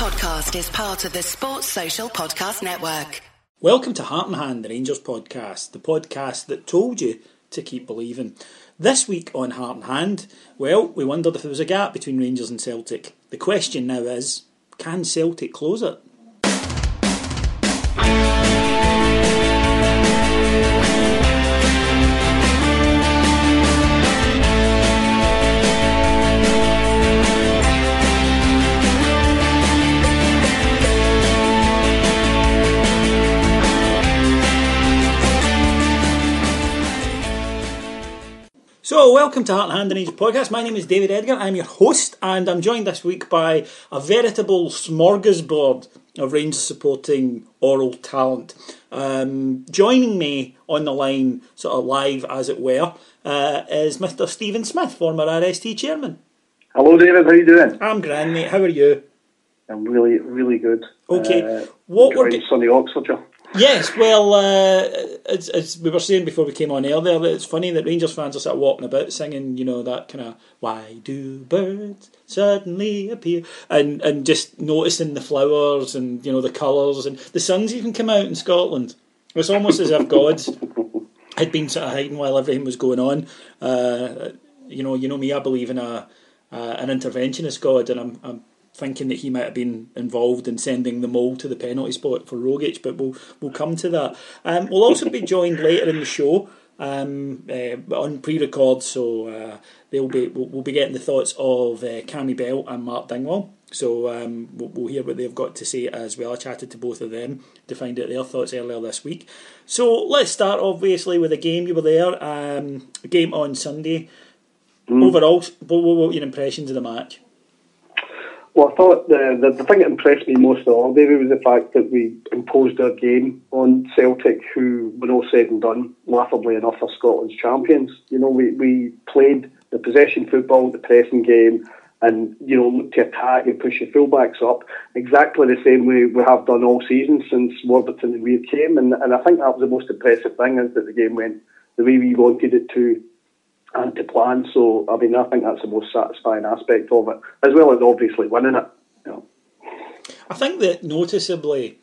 podcast is part of the Sports Social Podcast Network. Welcome to Heart and Hand, the Rangers podcast, the podcast that told you to keep believing. This week on Heart and Hand, well, we wondered if there was a gap between Rangers and Celtic. The question now is, can Celtic close it? So, welcome to Heart and Hand, the Rangers podcast. My name is David Edgar, I'm your host, and I'm joined this week by a veritable smorgasbord of Rangers supporting oral talent. Joining me on the line, sort of live as it were, is Mr. Stephen Smith, former RST chairman. Hello David, how are you doing? I'm grand, mate, how are you? I'm really, really good. Okay. Sunny Oxfordshire. Yes, well, as we were saying before we came on air there, it's funny that Rangers fans are sort of walking about singing, you know, that kind of, why do birds suddenly appear? And just noticing the flowers and, you know, the colours, and the sun's even come out in Scotland. It's almost as if gods had been sort of hiding while everything was going on. You know me, I believe in an interventionist god, and I'm thinking that he might have been involved in sending the mole to the penalty spot for Rogic, but we'll come to that. We'll also be joined later in the show on pre-record, so we'll be getting the thoughts of Cammy Bell and Mark Dingwall. So we'll hear what they've got to say as well. I chatted to both of them to find out their thoughts earlier this week. So let's start obviously with a game. You were there, a game on Sunday. Overall, what were your impressions of the match? Well, I thought the thing that impressed me most of all, David, was the fact that we imposed our game on Celtic, who, when all said and done, laughably enough, are Scotland's champions. You know, we played the possession football, the pressing game, and, you know, looked to attack and push your fullbacks up, exactly the same way we have done all season since Warburton and Weir came. And I think that was the most impressive thing, is that the game went the way we wanted it to and to plan. So, I mean, I think that's the most satisfying aspect of it, as well as obviously winning it. You know, I think that noticeably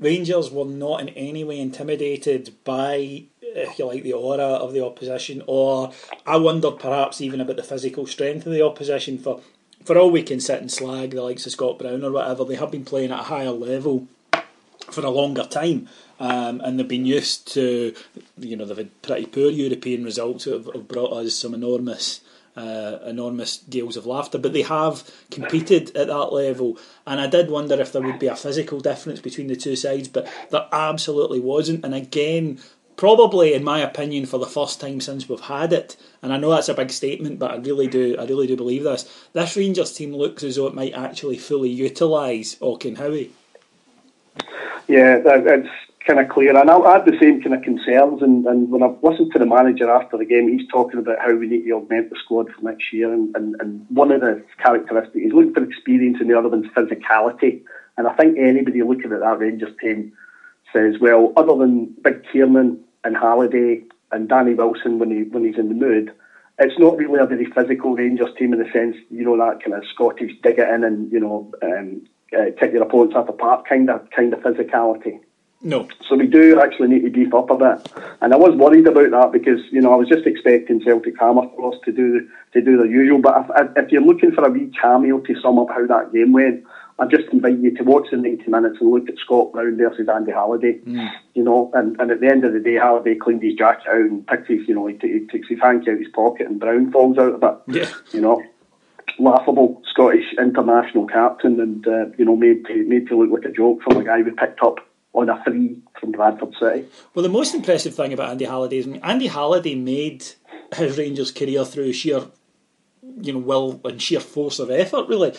Rangers were not in any way intimidated by, if you like, the aura of the opposition, or I wondered perhaps even about the physical strength of the opposition. For all we can sit and slag the likes of Scott Brown or whatever, they have been playing at a higher level for a longer time, and they've been used to, you know, they've had pretty poor European results that have brought us some enormous gales of laughter, but they have competed at that level, and I did wonder if there would be a physical difference between the two sides, but there absolutely wasn't. And again, probably in my opinion, for the first time since we've had it, and I know that's a big statement, but I really do believe this Rangers team looks as though it might actually fully utilise Auchenhowie. Yeah, it's kind of clear. And I had the same kind of concerns. And when I've listened to the manager after the game, he's talking about how we need to augment the squad for next year. And one of the characteristics, he's looking for experience, and the other one's physicality. And I think anybody looking at that Rangers team says, well, other than Big Kiernan and Halliday and Danny Wilson when he's in the mood, it's not really a very physical Rangers team, in the sense, you know, that kind of Scottish dig it in and, you know, take your opponents half apart kind of physicality. No. So we do actually need to beef up a bit, and I was worried about that, because, you know, I was just expecting Celtic Hammer for us to do their usual. But if you're looking for a wee cameo to sum up how that game went, I just invite you to watch the 90 minutes and look at Scott Brown versus Andy Halliday. You know, and at the end of the day, Halliday cleaned his jacket out and picked his, you know, he takes his hanky out of his pocket and Brown falls out of it. Yeah. You know, laughable Scottish international captain, and you know, made to look like a joke from a guy we picked up on a free from Bradford City. Well, the most impressive thing about Andy Halliday is, I mean, Andy Halliday made his Rangers career through sheer, you know, will and sheer force of effort, really.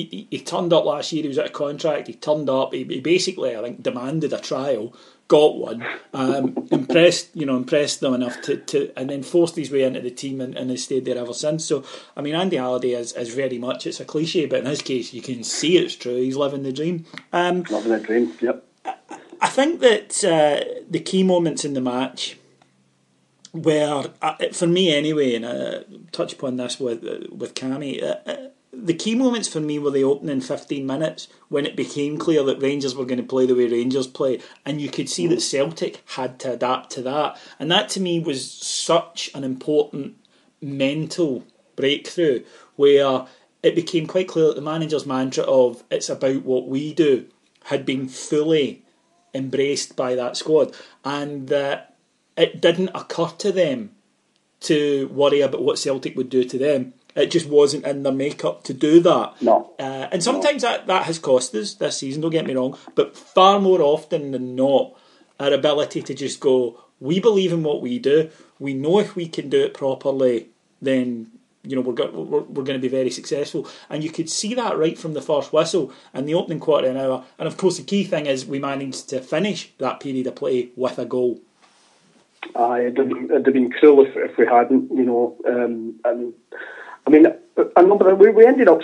He turned up last year, he was out of contract, he turned up, he basically, I think, demanded a trial, got one, impressed them enough to and then forced his way into the team, and has stayed there ever since. So, I mean, Andy Halliday is very much, it's a cliche, but in his case, you can see it's true. He's living the dream. Living the dream, yep. I think that the key moments in the match were, for me anyway, and I touched upon this with Cammy, the key moments for me were the opening 15 minutes when it became clear that Rangers were going to play the way Rangers play, and you could see that Celtic had to adapt to that. And that to me was such an important mental breakthrough, where it became quite clear that the manager's mantra of it's about what we do had been fully embraced by that squad, and that it didn't occur to them to worry about what Celtic would do to them. It just wasn't in their makeup to do that. No. And sometimes that has cost us this season, don't get me wrong, but far more often than not, our ability to just go, we believe in what we do, we know if we can do it properly, then we're going to be very successful. And you could see that right from the first whistle and the opening quarter of an hour. And of course the key thing is we managed to finish that period of play with a goal. It'd have been cruel if we hadn't, we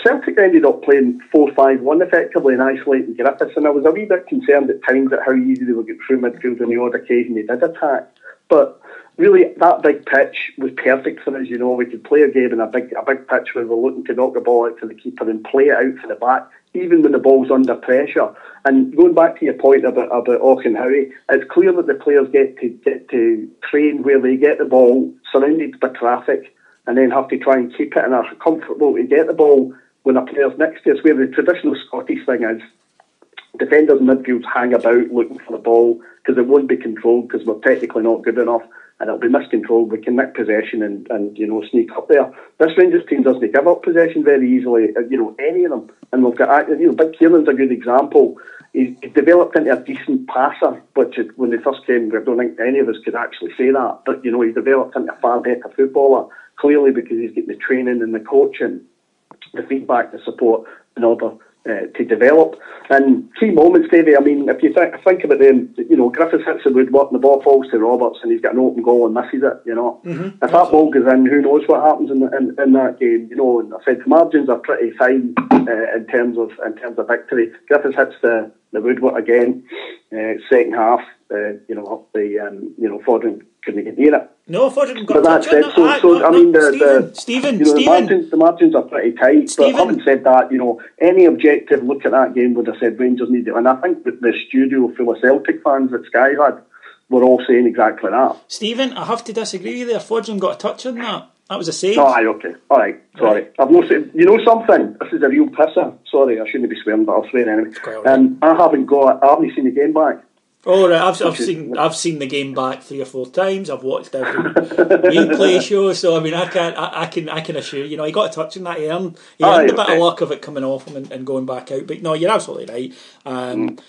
Celtic ended up playing 4-5-1 effectively and isolating Griffiths, and I was a wee bit concerned at times at how easy they would get through midfield on the odd occasion they did attack. But really, that big pitch was perfect for us. We could play a game in a big pitch where we're looking to knock the ball out to the keeper and play it out for the back, even when the ball's under pressure. And going back to your point about Auchenhowie, it's clear that the players get to train where they get the ball surrounded by traffic and then have to try and keep it, and are comfortable to get the ball when a player's next to us, where the traditional Scottish thing is defenders and midfields hang about looking for the ball because it won't be controlled because we're technically not good enough and it'll be miscontrolled. We can nick possession and sneak up there. This Rangers team doesn't give up possession very easily, any of them. And we've got, Big Kieran's a good example. He's developed into a decent passer, which when they first came, I don't think any of us could actually say that. But, he's developed into a far better footballer, clearly because he's getting the training and the coaching, the feedback, the support in order to develop. And key moments, Davey, if you think about them, Griffiths hits the woodwork and the ball falls to Roberts and he's got an open goal and misses it, Mm-hmm. If that ball goes in, who knows what happens in that game, And I said the margins are pretty fine in terms of victory. Griffiths hits the woodwork again, second half, Fodering couldn't get near it. No, Fodering got that. The margins are pretty tight. Stephen. But having said that, any objective look at that game would have said Rangers need it. And I think that the studio full of Celtic fans that Sky had were all saying exactly that. Stephen, I have to disagree with you there. Fodering got a touch on that. That was a save. Oh, aye, okay. All right, sorry. Right. I've no said. Something? This is a real pisser. Sorry, I shouldn't be swearing, but I'll swear anyway. Right. I haven't seen the game back. Oh, right, I've seen the game back 3 or 4 times. I've watched every replay show, so I can assure you, he got a touch in that. He earned a bit of luck of it coming off him and going back out. But no, you're absolutely right. And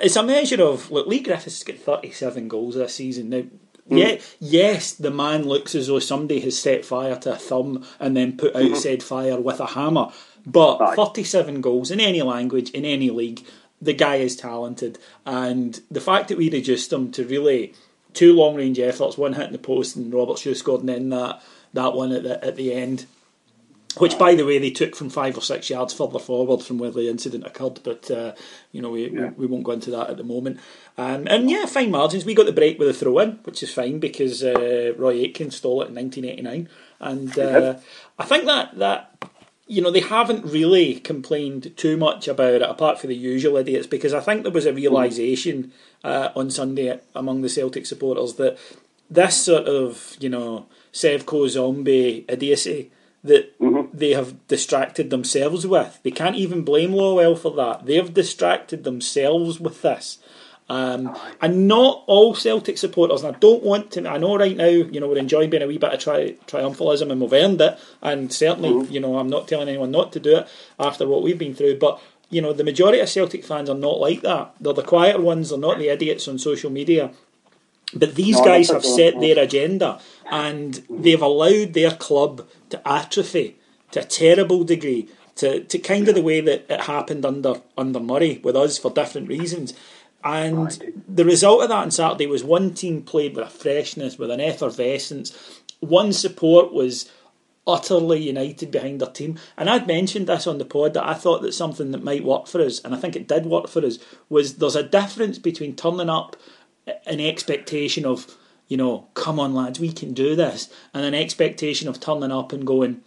it's a measure of Lee Griffiths has got 37 goals this season now. Yeah, yes, the man looks as though somebody has set fire to a thumb and then put out said fire with a hammer. But 37 goals in any language, in any league, the guy is talented. And the fact that we reduced him to really 2 long-range efforts, one hitting the post and Roberts just scored, and then that one at the end, which, by the way, they took from 5 or 6 yards further forward from where the incident occurred. But, we won't go into that at the moment. Fine margins. We got the break with a throw-in, which is fine because Roy Aitken stole it in 1989. And I think that they haven't really complained too much about it, apart from the usual idiots, because I think there was a realisation on Sunday among the Celtic supporters that this sort of, Sevco zombie idiocy that they have distracted themselves with. They can't even blame Lawwell for that. They've distracted themselves with this. And not all Celtic supporters, and I don't want to... I know right now, we're enjoying being a wee bit of triumphalism and we've earned it, and certainly, I'm not telling anyone not to do it after what we've been through, but, the majority of Celtic fans are not like that. They're the quieter ones, they're not the idiots on social media. But these guys have set their agenda and they've allowed their club to atrophy to a terrible degree, to kind of the way that it happened under Murray with us for different reasons. And the result of that on Saturday was one team played with a freshness, with an effervescence. One support was utterly united behind their team. And I'd mentioned this on the pod that I thought that something that might work for us, and I think it did work for us, was there's a difference between turning up an expectation of, come on lads, we can do this, and an expectation of turning up and going,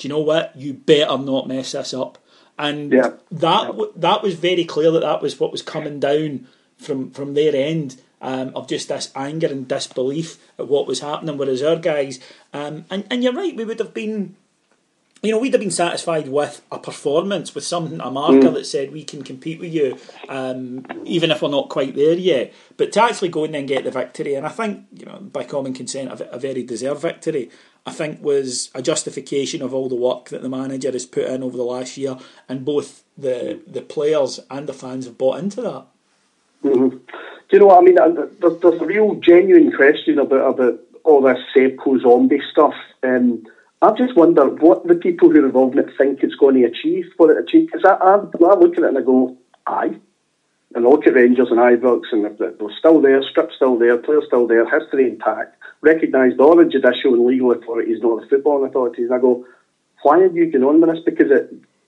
do you know what? You better not mess this up. And that was very clear that was what was coming down from their end, of just this anger and disbelief at what was happening. Whereas our guys, and you're right, we would have been, we'd have been satisfied with a performance, with something, a marker that said we can compete with you, even if we're not quite there yet. But to actually go in and get the victory, and I think, by common consent, a very deserved victory, I think was a justification of all the work that the manager has put in over the last year, and both the players and the fans have bought into that. Mm-hmm. Do you know what I mean? There's a real genuine question about all this Seppo zombie stuff. I just wonder what the people who are involved in it think it's going to achieve, what it achieves. Because I look at it and I go, aye. And I look at Rangers and Ibrox, and they're still there, Strip's still there, players still there, history intact, recognised all the judicial and legal authorities, not the footballing authorities. And I go, why are you going on with this? Because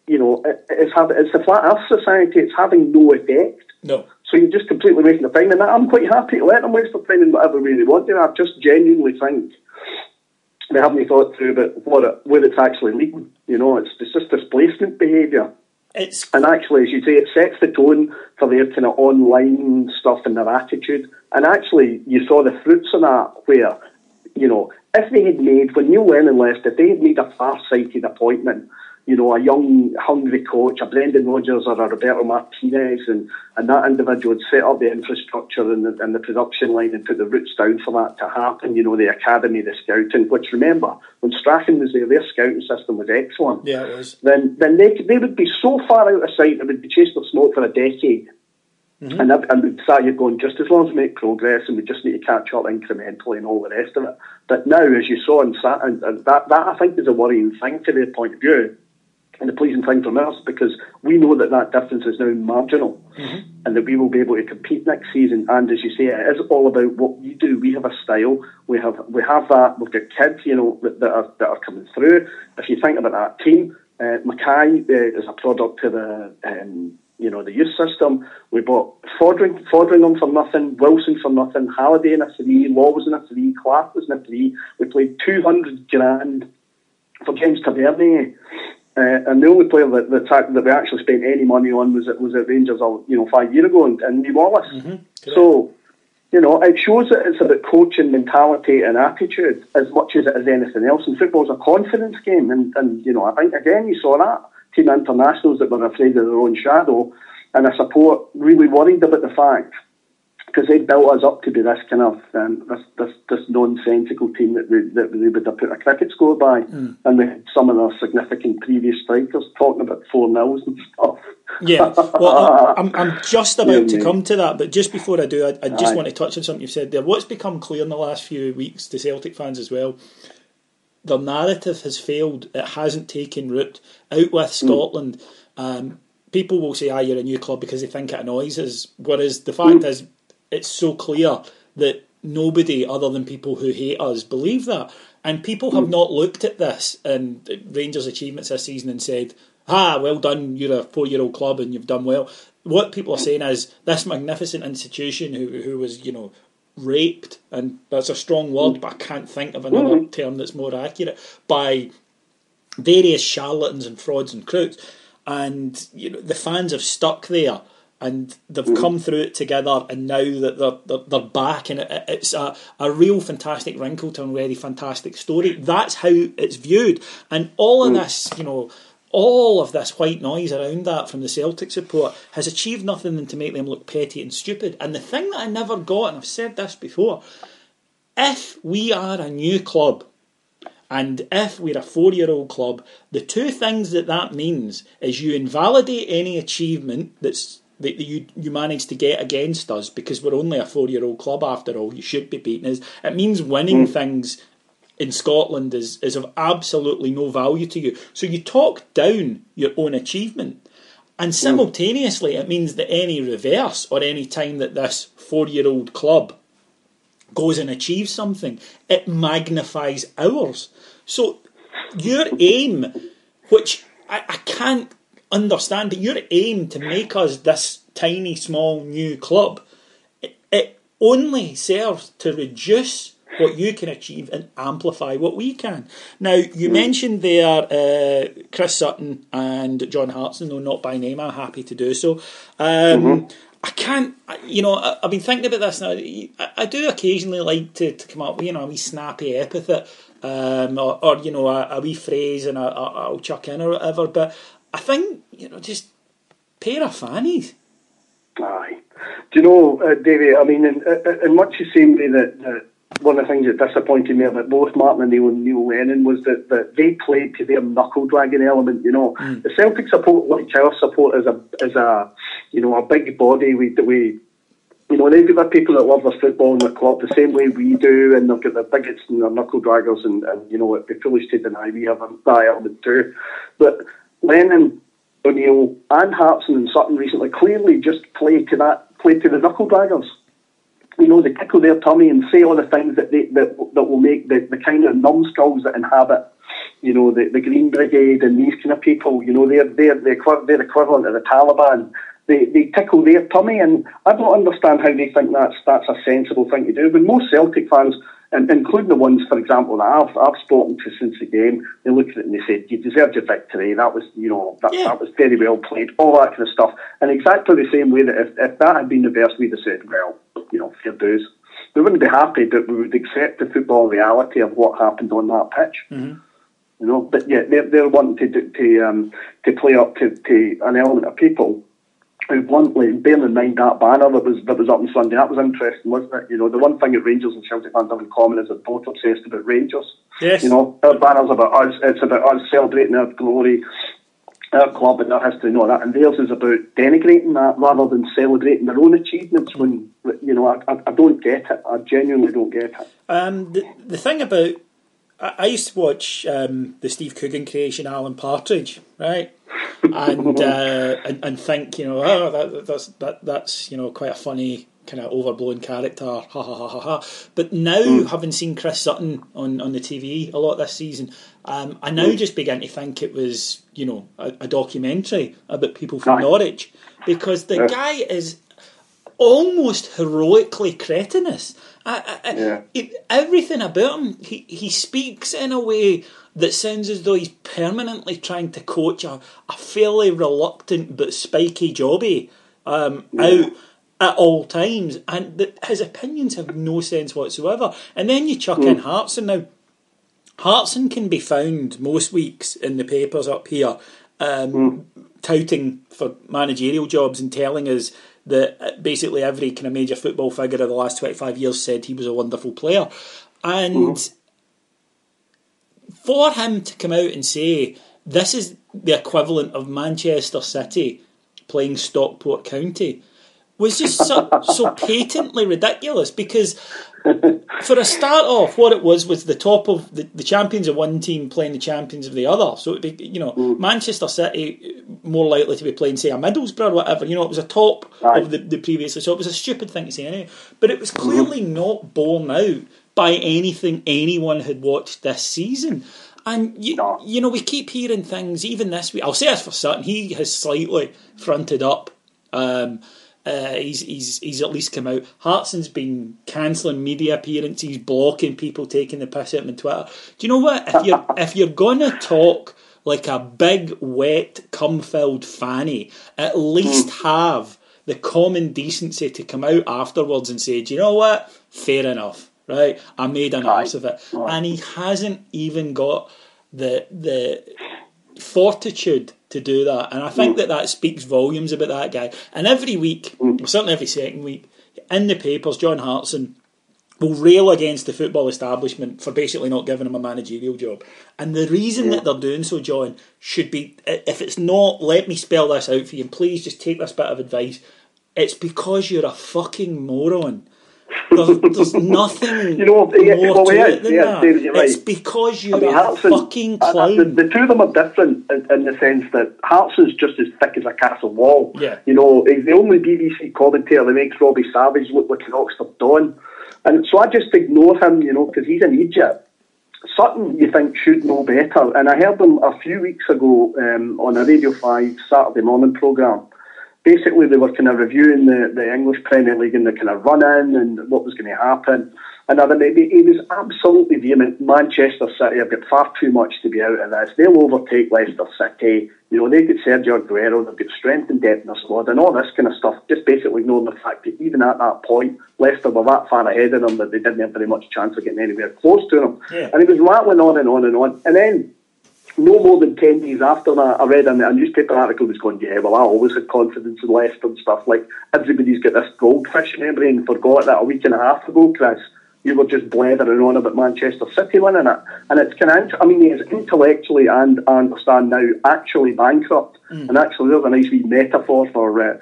it's the flat earth society, it's having no effect. No. So you're just completely wasting the time. And I'm quite happy to let them waste their time in whatever way they want. I just genuinely think they haven't thought through about where it's actually leading. It's just displacement behaviour. And actually, as you say, it sets the tone for their kind of online stuff and their attitude. And actually, you saw the fruits of that where, if they had made, when Neil Lennon left, if they had made a far-sighted appointment, a young, hungry coach, a Brendan Rodgers or a Roberto Martinez, and that individual would set up the infrastructure and the production line and put the roots down for that to happen, the academy, the scouting, which, remember, when Strachan was there, their scouting system was excellent. Yeah, it was. Then they would be so far out of sight, they would be chasing the smoke for a decade. Mm-hmm. And we'd start going, just as long as we make progress and we just need to catch up incrementally and all the rest of it. But now, as you saw, that I think is a worrying thing to their point of view. And the pleasing thing from us, because we know that difference is now marginal, mm-hmm. and that we will be able to compete next season. And as you say, it is all about what we do. We have a style. We have that. We've got kids, that are coming through. If you think about that team, Mackay is a product of the the youth system. We bought Foderingham for nothing, Wilson for nothing, Halliday in a 3, Lawwell was in a 3, Clark was in a 3. We played $200,000 for James Tavernier. And the only player that we actually spent any money on was at Rangers, 5 years ago, and Neil Wallace. Mm-hmm. So, it shows that it's about coaching, mentality and attitude as much as it is anything else. And football's a confidence game. And I think, again, you saw that. Team internationals that were afraid of their own shadow, and I support really worried about the fact, because they built us up to be this kind of this nonsensical team that they would have put a cricket score by, and we had some of our significant previous strikers talking about 4-0s and stuff. Yeah, well, I'm just about to come to that, but just before I do, I just want to touch on something you've said there. What's become clear in the last few weeks to Celtic fans as well, the narrative has failed. It hasn't taken root. Out with Scotland, people will say, you're a new club, because they think it annoys us. Whereas the fact is, it's so clear that nobody other than people who hate us believe that. And people have not looked at this and Rangers' achievements this season and said, well done, you're a 4-year-old club and you've done well. What people are saying is, this magnificent institution who was, raped, and that's a strong word, but I can't think of another term that's more accurate, by various charlatans and frauds and crooks, and the fans have stuck there, and they've come through it together, and now that they're back, and it's a real fantastic wrinkle to a really fantastic story. That's how it's viewed, and all of this, all of this white noise around that from the Celtic support has achieved nothing than to make them look petty and stupid. And the thing that I never got, and I've said this before, if we are a new club and if we're a 4-year-old club, the two things that means is you invalidate any achievement that you managed to get against us, because we're only a 4-year-old club after all, you should be beating us. It means winning things in Scotland is of absolutely no value to you. So you talk down your own achievement. And simultaneously, it means that any reverse or any time that this 4-year-old club goes and achieves something, it magnifies ours. So your aim, which I can't understand, but your aim to make us this tiny, small, new club, it only serves to reduce what you can achieve and amplify what we can. Now, you mentioned there Chris Sutton and John Hartson, though not by name. I'm happy to do so. I can't, you know, I've been thinking about this now. I do occasionally like to come up with, you know, a wee snappy epithet or you know, a wee phrase and I'll chuck in or whatever. But I think, you know, just pair of fannies. Aye. Do you know, Davey, I mean, in much the same way that one of the things that disappointed me about both Martin O'Neill and Neil Lennon was that they played to their knuckle-dragging element, you know. The Celtic support, like our support, is a you know, a big body. You know, they've got their people that love their football and their club the same way we do, and they've got their bigots and their knuckle-draggers, and you know, it'd be foolish to deny we have that element too. But Lennon, O'Neill and Hartson and Sutton recently clearly just play to the knuckle-draggers. You know, they tickle their tummy and say all the things that will make the kind of numbskulls that inhabit, you know, the Green Brigade and these kind of people. You know, they're the equivalent of the Taliban. They tickle their tummy, and I don't understand how they think that's a sensible thing to do. But most Celtic fans, and including the ones, for example, that I've spoken to since the game, they look at it and they said, "You deserved your victory. That was, you know, that was very well played," all that kind of stuff. And exactly the same way that if that had been reversed, we'd have said, "Well, you know, fair dues." We wouldn't be happy, but we would accept the football reality of what happened on that pitch. Mm-hmm. You know, but yeah, they're wanting to play up to an element of people who bluntly, bearing in mind that banner that was up on Sunday, that was interesting, wasn't it? You know, the one thing that Rangers and Celtic fans have in common is they're both obsessed about Rangers. Yes. You know, our banner's about us, it's about us celebrating our glory, our club and our history and all that, and theirs is about denigrating that rather than celebrating their own achievements. When, you know, I don't get it. I genuinely don't get it. The thing about, I used to watch the Steve Coogan creation, Alan Partridge, right? And think, you know, oh, that's you know, quite a funny kind of overblown character, ha ha ha ha ha. But now, having seen Chris Sutton on the TV a lot this season, I now just begin to think it was, you know, a documentary about people from Norwich, because the guy is almost heroically cretinous. Everything about him, he speaks in a way that sounds as though he's permanently trying to coach a fairly reluctant but spiky jobby out at all times, and his opinions have no sense whatsoever. And then you chuck in Hartson. Now, Hartson can be found most weeks in the papers up here touting for managerial jobs and telling us that basically every kind of major football figure of the last 25 years said he was a wonderful player. And for him to come out and say, this is the equivalent of Manchester City playing Stockport County, was just so patently ridiculous, because for a start off, what it was the top of the champions of one team playing the champions of the other. So it'd be, you know, Manchester City more likely to be playing, say, a Middlesbrough or whatever. You know, it was a top of the previously, so it was a stupid thing to say anyway. But it was clearly not borne out by anything anyone had watched this season. And, you know, we keep hearing things, even this week. I'll say this for certain, he has slightly fronted up. He's at least come out. Hartson's been cancelling media appearances, blocking people, taking the piss out on Twitter. Do you know what? If you're gonna talk like a big, wet, cum-filled fanny, at least have the common decency to come out afterwards and say, "Do you know what? Fair enough, right? I made an arse of it." And he hasn't even got the fortitude to do that, and I think that speaks volumes about that guy. And every week, certainly every second week, in the papers, John Hartson will rail against the football establishment for basically not giving him a managerial job. And the reason that they're doing so, John, should be, if it's not, let me spell this out for you, and please just take this bit of advice, it's because you're a fucking moron. There's nothing, you know, more to it than that. Right. It's because you're Hartson, fucking clown. The two of them are different in the sense that Hartson's just as thick as a castle wall. Yeah. You know, he's the only BBC commentator that makes Robbie Savage look like an Oxford Don. And so I just ignore him, you know, because he's an idiot. Sutton, you think, should know better. And I heard him a few weeks ago on a Radio 5 Saturday morning programme. Basically, they were kind of reviewing the English Premier League and the kind of run-in and what was going to happen. And he was absolutely vehement. Manchester City have got far too much to be out of this. They'll overtake Leicester City. You know, they've got Sergio Aguero, they've got strength and depth in their squad and all this kind of stuff, just basically ignoring the fact that even at that point, Leicester were that far ahead of them that they didn't have very much chance of getting anywhere close to them. Yeah. And it was rattling on and on and on. And then, no more than 10 days after that, I read a newspaper article that was going, yeah, well, I always had confidence in Leicester and stuff. Like, everybody's got this goldfish memory and forgot that a week and a half ago, Chris. You were just blethering on about Manchester City winning it. And it's kind of, I mean, he is intellectually and, I understand now, actually bankrupt. Mm. And actually, there's a nice wee metaphor for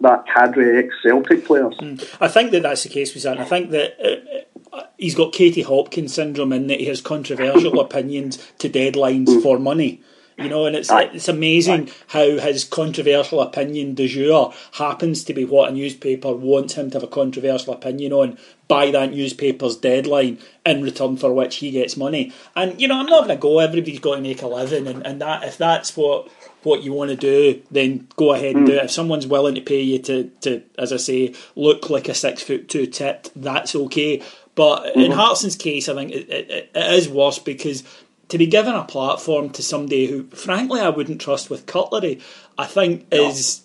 that cadre ex-Celtic players. Mm. I think that that's the case with that. I think that he's got Katie Hopkins syndrome in that he has controversial opinions to deadlines for money. You know, and it's amazing how his controversial opinion du jour happens to be what a newspaper wants him to have a controversial opinion on by that newspaper's deadline, in return for which he gets money. And, you know, I'm not going to go, everybody's got to make a living, and that if that's what you want to do, then go ahead and do it. If someone's willing to pay you to, as I say, look like a 6'2" tit, that's okay. But in Hartson's case, I think it is worse because to be given a platform to somebody who, frankly, I wouldn't trust with cutlery, I think is,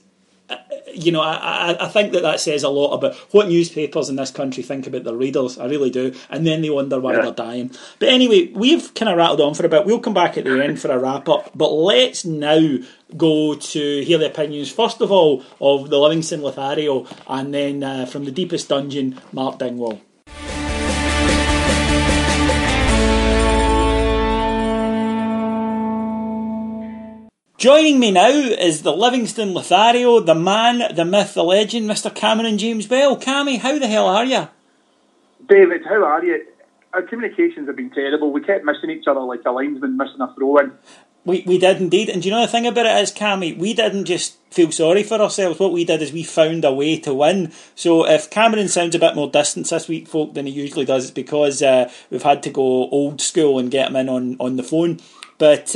you know, I think that says a lot about what newspapers in this country think about their readers. I really do. And then they wonder why they're dying. But anyway, we've kind of rattled on for a bit. We'll come back at the end for a wrap-up. But let's now go to hear the opinions, first of all, of the Livingston Lothario, and then from the deepest dungeon, Mark Dingwall. Joining me now is the Livingston Lothario, the man, the myth, the legend, Mr. Cameron James Bell. Cammy, how the hell are you? David, how are you? Our communications have been terrible. We kept missing each other like a linesman missing a throw-in. We did indeed. And do you know the thing about it is, Cammy, we didn't just feel sorry for ourselves. What we did is we found a way to win. So if Cameron sounds a bit more distant this week, folk, than he usually does, it's because we've had to go old school and get him in on the phone. But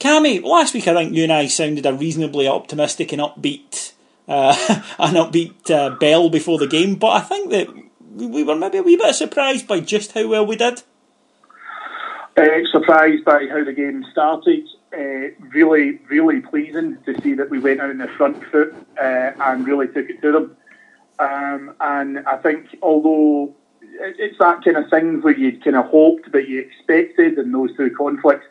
Cammy, last week I think you and I sounded a reasonably optimistic and upbeat Bell before the game, but I think that we were maybe a wee bit surprised by just how well we did. Surprised by how the game started. Really, really pleasing to see that we went out in the front foot and really took it to them. And I think although it's that kind of thing where you'd kind of hoped but you expected in those two conflicts,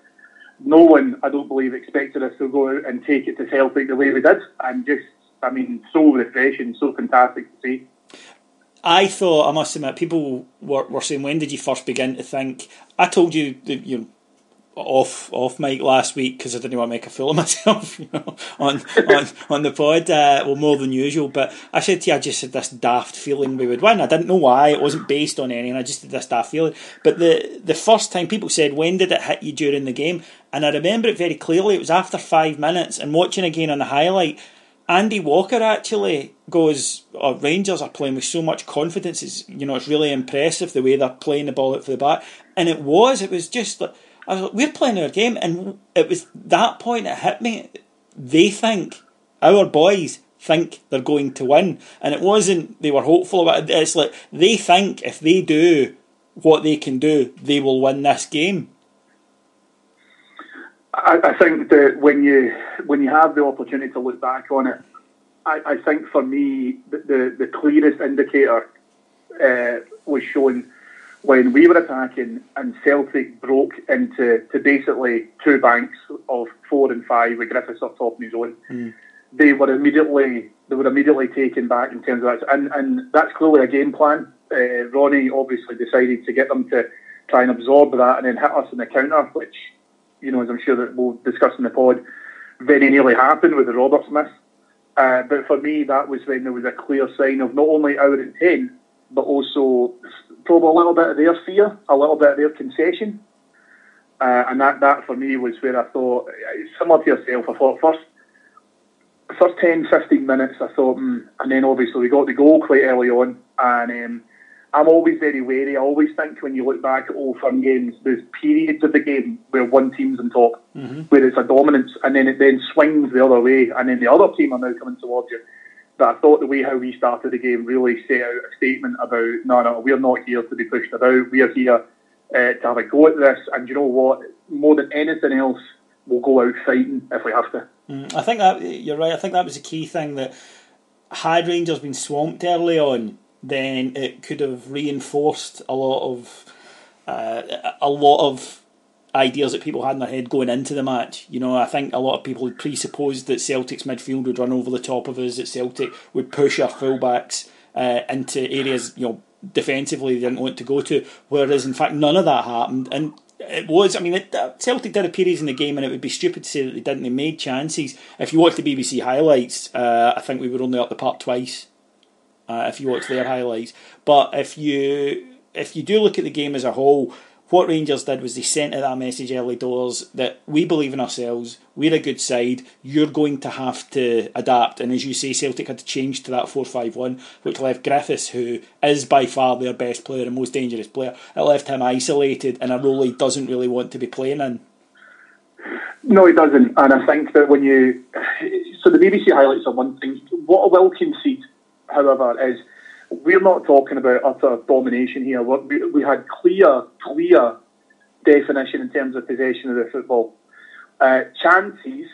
no one, I don't believe, expected us to go out and take it to Celtic the way we did. And just, I mean, so refreshing, so fantastic to see. I thought, I must admit, people were saying, when did you first begin to think? I told you that you off mic last week because I didn't want to make a fool of myself, you know, on the pod, well, more than usual. But I said to you, I just had this daft feeling we would win. I didn't know why, it wasn't based on anything, I just had this daft feeling. But the first time people said, when did it hit you during the game? And I remember it very clearly, it was after 5 minutes, and watching again on the highlight, Andy Walker actually goes, oh, Rangers are playing with so much confidence, it's, you know, it's really impressive the way they're playing the ball out for the back. And it was just like, I was like, we're playing our game, and it was that point it hit me. They think, our boys think they're going to win, and it wasn't they were hopeful about it. It's like they think if they do what they can do, they will win this game. I think that when you have the opportunity to look back on it, I think for me the clearest indicator was shown when we were attacking and Celtic broke into basically two banks of 4 and 5 with Griffiths up top in his own. Mm. They were immediately taken back in terms of that, and that's clearly a game plan. Ronnie obviously decided to get them to try and absorb that and then hit us in the counter, which, you know, as I'm sure that we'll discuss in the pod, very nearly happened with the Roberts miss. But for me, that was when there was a clear sign of not only our intent, but also probably a little bit of their fear, a little bit of their concession. And that for me was where I thought, similar to yourself, I thought first 10, 15 minutes, I thought, and then obviously we got the goal quite early on. And I'm always very wary. I always think when you look back at old firm games, there's periods of the game where one team's on top, where it's a dominance, and then it swings the other way, and then the other team are now coming towards you. But I thought the way how we started the game really set out a statement about, no, we're not here to be pushed about. We are here to have a go at this. And you know what? More than anything else, we'll go out fighting if we have to. I think that you're right. I think that was the key thing, that had Rangers been swamped early on, then it could have reinforced a lot of ideas that people had in their head going into the match. You know, I think a lot of people had presupposed that Celtic's midfield would run over the top of us, that Celtic would push our fullbacks into areas, you know, defensively they didn't want to go to, whereas in fact none of that happened. And it was, Celtic did appear in the game, and it would be stupid to say that they didn't. They made chances. If you watch the BBC highlights, I think we were only up the park twice, if you watch their highlights. But if you do look at the game as a whole, what Rangers did was they sent out that message early doors that we believe in ourselves, we're a good side, you're going to have to adapt. And as you say, Celtic had to change to that 4-5-1, which left Griffiths, who is by far their best player and most dangerous player, it left him isolated in a role he doesn't really want to be playing in. No, he doesn't. And I think that when you... So the BBC highlights are one thing. What I will concede, however, is we're not talking about utter domination here. We had clear definition in terms of possession of the football. Chances,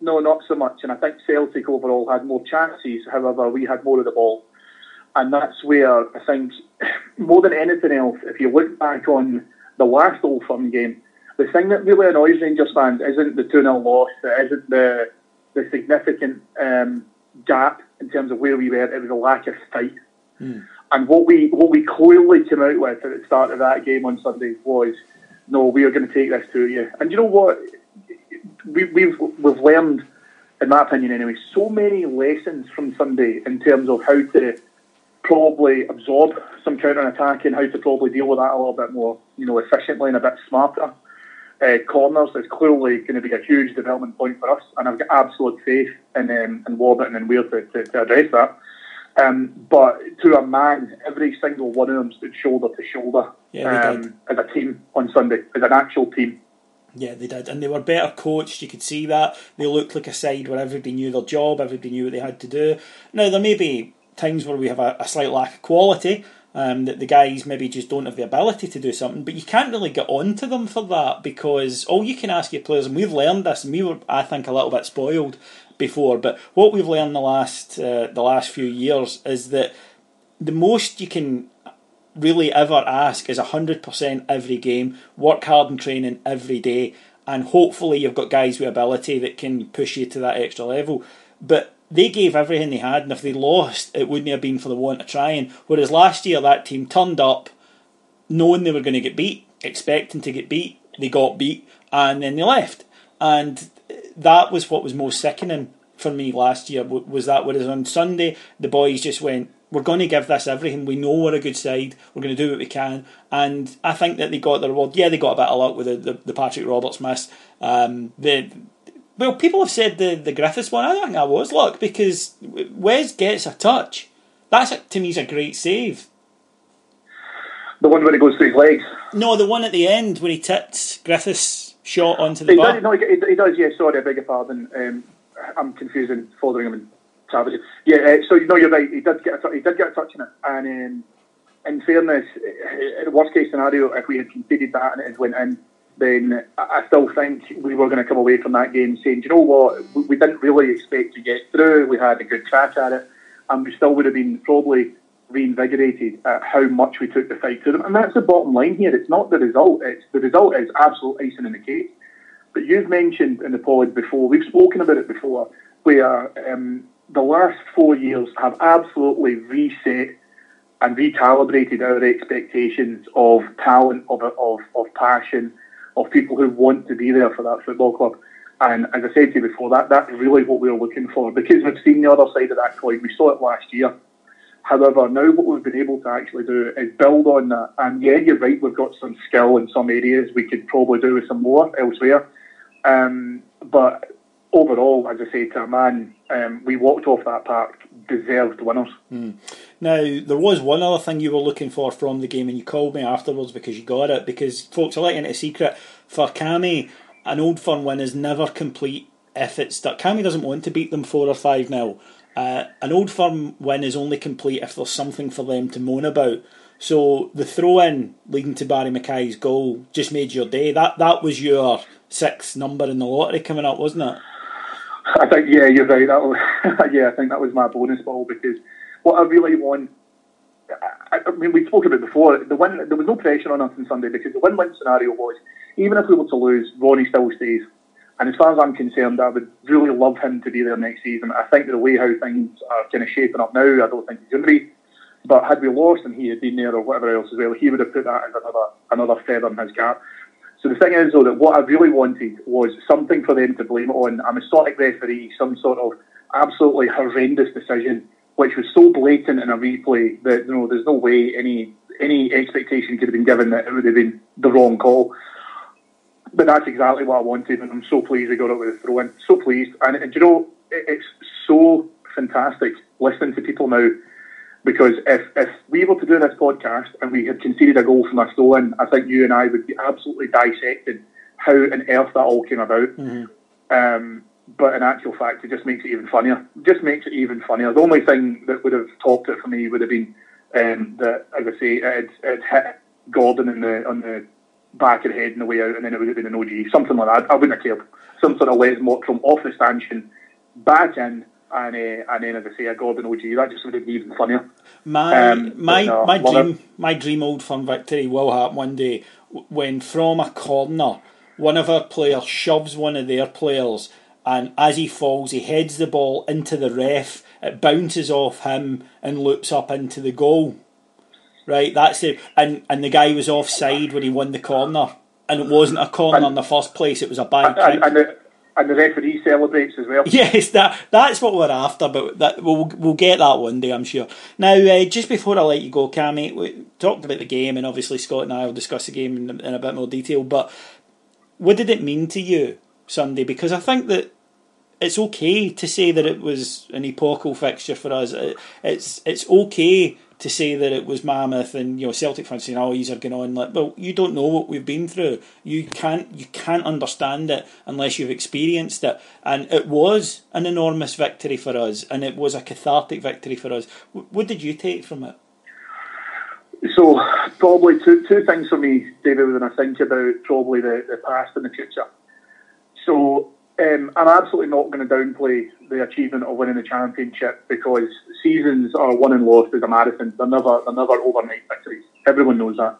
no, not so much. And I think Celtic overall had more chances. However, we had more of the ball. And that's where I think, more than anything else, if you look back on the last Old Firm game, the thing that really annoys Rangers fans isn't the 2-0 loss, it isn't the significant gap in terms of where we were. It was a lack of fight. Mm. And what we clearly came out with at the start of that game on Sunday was, no, we are going to take this to you. And you know what? We've learned, in my opinion anyway, so many lessons from Sunday in terms of how to probably absorb some counter-attack and how to probably deal with that a little bit more, you know, efficiently and a bit smarter. Corners is clearly going to be a huge development point for us, and I've got absolute faith in Warburton and Weir to address that. But to a man, every single one of them stood shoulder to shoulder, as a team on Sunday, as an actual team. Yeah, they did. And they were better coached, you could see that. They looked like a side where everybody knew their job, everybody knew what they had to do. Now, there may be times where we have a slight lack of quality, that the guys maybe just don't have the ability to do something, but you can't really get on to them for that, because all you can ask your players, and we've learned this, and we were, I think, a little bit spoiled before, but what we've learned the last few years is that the most you can really ever ask is 100% every game. Work hard in training every day, and hopefully you've got guys with ability that can push you to that extra level. But they gave everything they had, and if they lost, it wouldn't have been for the want of trying. Whereas last year, that team turned up knowing they were going to get beat, expecting to get beat. They got beat, and then they left. And that was what was most sickening for me last year, was that whereas on Sunday the boys just went, we're going to give this everything, we know we're a good side, we're going to do what we can. And I think that they got their reward. Yeah, they got a bit of luck with the Patrick Roberts miss. People have said the Griffiths one. I don't think that was luck, because Wes gets a touch. That's, to me, is a great save. The one where he goes through his legs? No, the one at the end where he tips Griffiths' shot onto the bar. No, he does, yeah, sorry, I beg your pardon. I'm confusing Foderingham and Savage. Yeah, so, no, you're right, he did get a touch in it. And in fairness, in the worst case scenario, if we had conceded that and it had went in, then I still think we were going to come away from that game saying, do you know what, we didn't really expect to get through, we had a good crack at it, and we still would have been probably reinvigorated at how much we took the fight to them. And that's the bottom line here. It's not the result. The result is absolute icing in the cake. But you've mentioned in the pod before, we've spoken about it before, where the last 4 years have absolutely reset and recalibrated our expectations of talent, of passion, of people who want to be there for that football club. And as I said to you before, that's really what we're looking for, because we've seen the other side of that coin. We saw it last year. However, now what we've been able to actually do is build on that. And yeah, you're right, we've got some skill in some areas. We could probably do with some more elsewhere. But overall, as I say to a man, we walked off that park deserved winners. Mm. Now, there was one other thing you were looking for from the game, and you called me afterwards because you got it. Because, folks, I'll let you into a secret. For Cammy, an Old Firm win is never complete if it's that Cammy doesn't want to beat them 4 or 5-0. An Old Firm win is only complete if there's something for them to moan about. So the throw-in leading to Barry Mackay's goal just made your day. That was your 6th number in the lottery coming up, wasn't it? I think, yeah, you're right. That was, yeah, I think that was my bonus ball, because what I really want... I mean, we spoke about it before. The win, there was no pressure on us on Sunday, because the win-win scenario was, even if we were to lose, Ronnie still stays. And as far as I'm concerned, I would really love him to be there next season. I think the way how things are kind of shaping up now, I don't think he's going to be. But had we lost and he had been there or whatever else as well, he would have put that as another feather in his cap. So the thing is, though, that what I really wanted was something for them to blame it on. A Masonic referee, some sort of absolutely horrendous decision, which was so blatant in a replay that, you know, there's no way any expectation could have been given that it would have been the wrong call. But that's exactly what I wanted, and I'm so pleased we got it with a throw-in. So pleased. And you know, it's so fantastic listening to people now, because if we were to do this podcast and we had conceded a goal from a throw-in, I think you and I would be absolutely dissecting how on earth that all came about. Mm-hmm. But in actual fact, it just makes it even funnier. The only thing that would have topped it for me would have been that, as I say, it hit Gordon on the back of the head on the way out, and then it would have been an OG, something like that. I wouldn't have cared. Some sort of Les Mottram off the stanchion, back in, and then, as I say, a Gordon OG. That just would have been even funnier. My dream Old Firm victory will happen one day, when from a corner, one of our players shoves one of their players, and as he falls, he heads the ball into the ref. It bounces off him and loops up into the goal. Right, that's it. And the guy was offside when he won the corner, and it wasn't a corner in the first place. It was a bad kick. And the referee celebrates as well. Yes, that's what we're after. But we'll get that one day, I'm sure. Now, just before I let you go, Cammy, we talked about the game, and obviously Scott and I will discuss the game in a bit more detail. But what did it mean to you Sunday? Because I think that it's okay to say that it was an epochal fixture for us. It's okay to say that it was mammoth, and, you know, Celtic fans saying, "Oh, these are going on." Like, well, you don't know what we've been through. You can't understand it unless you've experienced it. And it was an enormous victory for us, and it was a cathartic victory for us. What did you take from it? So, probably two things for me, David. When I think about probably the past and the future. So, I'm absolutely not going to downplay the achievement of winning the championship, because seasons are won and lost as a marathon. They're never overnight victories. Everyone knows that.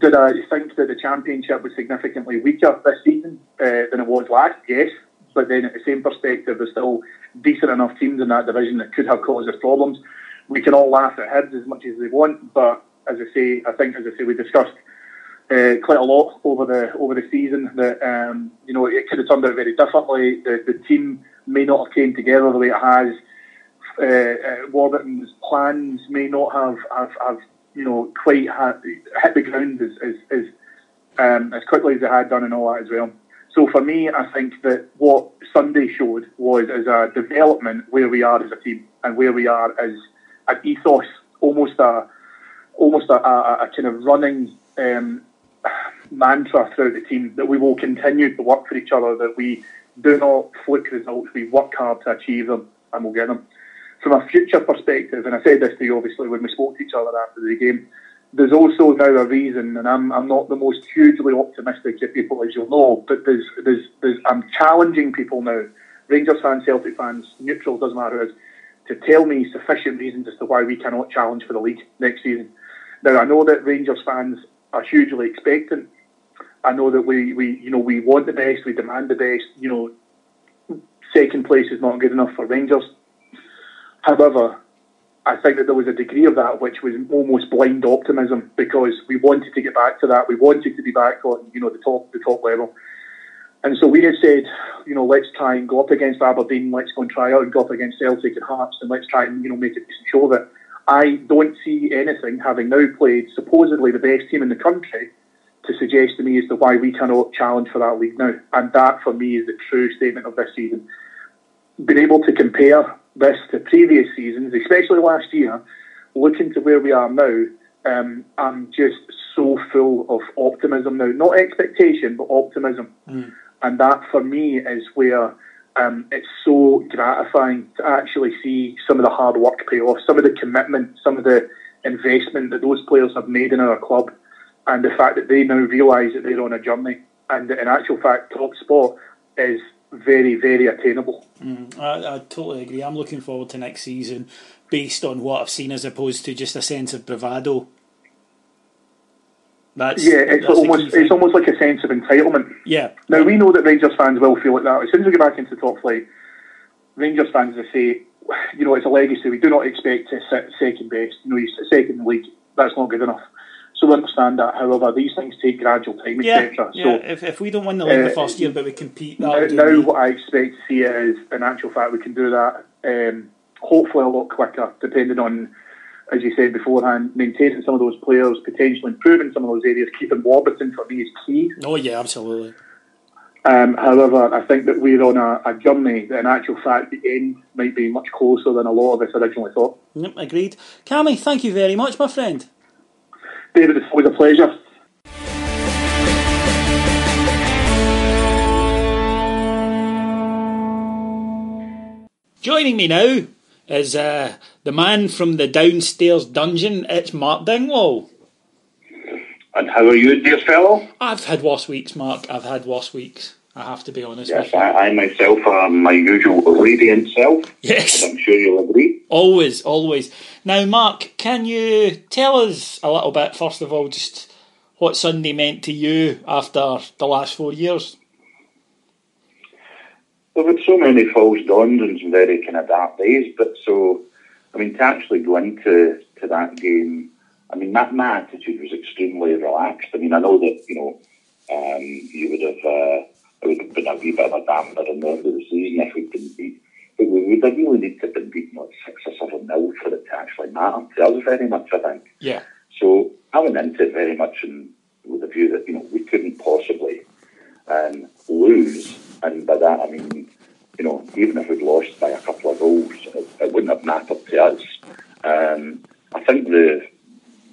Did I think that the championship was significantly weaker this season than it was last? Yes. But then at the same perspective, there's still decent enough teams in that division that could have caused us problems. We can all laugh at Hibs as much as they want, but as I say, we discussed quite a lot over the season that you know, it could have turned out very differently. The team may not have came together the way it has. Warburton's plans may not have you know, quite hit the ground as quickly as they had done, and all that as well. So for me, I think that what Sunday showed was as a development where we are as a team and where we are as an ethos, almost a kind of running mantra throughout the team, that we will continue to work for each other, that we do not fluke results, we work hard to achieve them, and we'll get them. From a future perspective, and I said this to you obviously when we spoke to each other after the game, there's also now a reason, and I'm not the most hugely optimistic of people, as you'll know, but I'm challenging people now, Rangers fans, Celtic fans, neutrals, doesn't matter who it is, to tell me sufficient reasons as to why we cannot challenge for the league next season. Now, I know that Rangers fans are hugely expectant. I know that we you know, we want the best, we demand the best. You know, second place is not good enough for Rangers. However, I think that there was a degree of that which was almost blind optimism, because we wanted to get back to that. We wanted to be back on, you know, the top level. And so we had said, you know, let's try and go up against Aberdeen, let's go and try out and go up against Celtic and Hearts, and let's try and, you know, make it show that. I don't see anything, having now played supposedly the best team in the country, to suggest to me as to why we cannot challenge for that league now. And that, for me, is the true statement of this season. Being able to compare this to previous seasons, especially last year, looking to where we are now, I'm just so full of optimism now. Not expectation, but optimism. Mm. And that, for me, is where it's so gratifying to actually see some of the hard work pay off, some of the commitment, some of the investment that those players have made in our club, and the fact that they now realise that they're on a journey. And in actual fact, top spot is very, very attainable. I totally agree. I'm looking forward to next season based on what I've seen, as opposed to just a sense of bravado. It's almost like a sense of entitlement. Yeah. Now, we know that Rangers fans will feel like that. As soon as we get back into the top flight, Rangers fans, they say, you know, it's a legacy. We do not expect to sit second best. You know, you sit second in the league. That's not good enough. So we understand that. However, these things take gradual time, etc. Yeah, so, if we don't win the league the first year, but we compete, now what I expect to see is, in actual fact, we can do that hopefully a lot quicker, depending on, as you said beforehand, maintaining some of those players, potentially improving some of those areas. Keeping Warburton, for me, is key. Oh yeah, absolutely. However, I think that we're on a journey that, in actual fact, the end might be much closer than a lot of us originally thought. Yep, agreed. Cammy, thank you very much, my friend. David, it's always a pleasure. Joining me now is the man from the downstairs dungeon. It's Mark Dingwall. And how are you, dear fellow? I've had worse weeks, Mark. I've had worse weeks. I have to be honest with you. Yes, I myself am my usual radiant self. Yes. And I'm sure you'll agree. Always, always. Now, Mark, can you tell us a little bit, first of all, just what Sunday meant to you after the last 4 years? There were so many false dawns and some very kind of dark days, but so, I mean, to actually go into that game, I mean, my attitude was extremely relaxed. I mean, I know that, you know, you would have... it would have been a wee bit of a dampener in the end of the season if we'd been beat. But we would have really needed to have been beaten like 6 or 7-0 for it to actually matter to us very much, I think. Yeah. So I went into it very much with the view that, you know, we couldn't possibly lose. And by that I mean, you know, even if we'd lost by a couple of goals, it wouldn't have mattered to us. I think the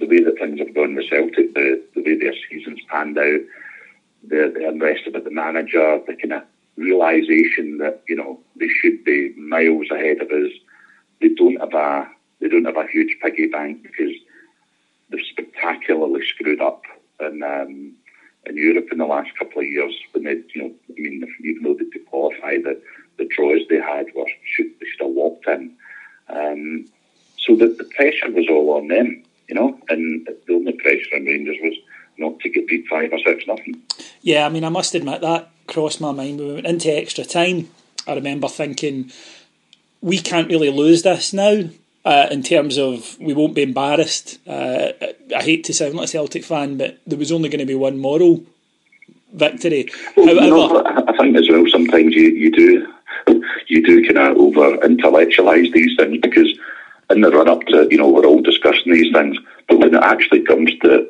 way that things have gone with Celtic, the way their season's panned out, the unrest about the manager, the kind of realisation that, you know, they should be miles ahead of us. They don't have a huge piggy bank because they've spectacularly screwed up in Europe in the last couple of years. When they, you know, I mean, even though they did qualify, the draws they had they should have walked in. So the pressure was all on them, you know, and the only pressure on Rangers was not to get beat 5 or 6-0. Yeah, I mean, I must admit that crossed my mind when we went into extra time. I remember thinking, we can't really lose this now in terms of we won't be embarrassed. I hate to sound like a Celtic fan, but there was only going to be one moral victory. Well, however, I think as well sometimes you do kind of over-intellectualise these things, because in the run-up to, you know, we're all discussing these things, but when it actually comes to,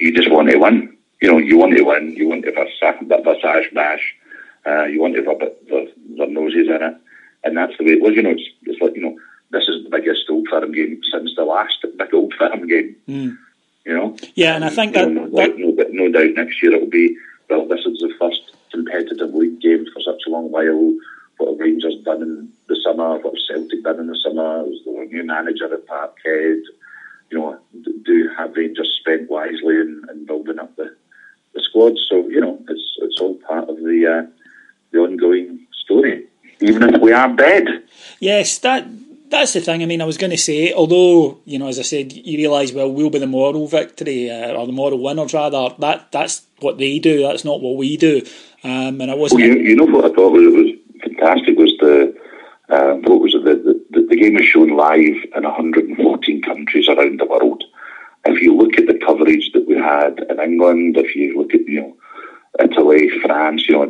you just want to win. You know, you want to win. You want to have a bit of a sash bash. You want to have a bit of their noses in it. And that's the way it was. You know, it's like, you know, this is the biggest Old Firm game since the last big Old Firm game. Mm. You know? Yeah, and I think that... No doubt next year it will be, well, this is the first competitive league game for such a long while. What have Rangers done in the summer? What have Celtic done in the summer? Is there a new manager at Parkhead? You know, do have Rangers spent wisely in building up the squad? So, you know, it's all part of the ongoing story, even if we are bad. Yes, that's the thing. I mean, I was going to say, although, you know, as I said, you realise, well, we'll be the moral victory, or the moral winners, rather. That's what they do. That's not what we do. And I wasn't... Well, you know what I thought was fantastic was the game is shown live in 114 countries around the world. If you look at the coverage that we had in England, if you look at, you know, Italy, France, you know,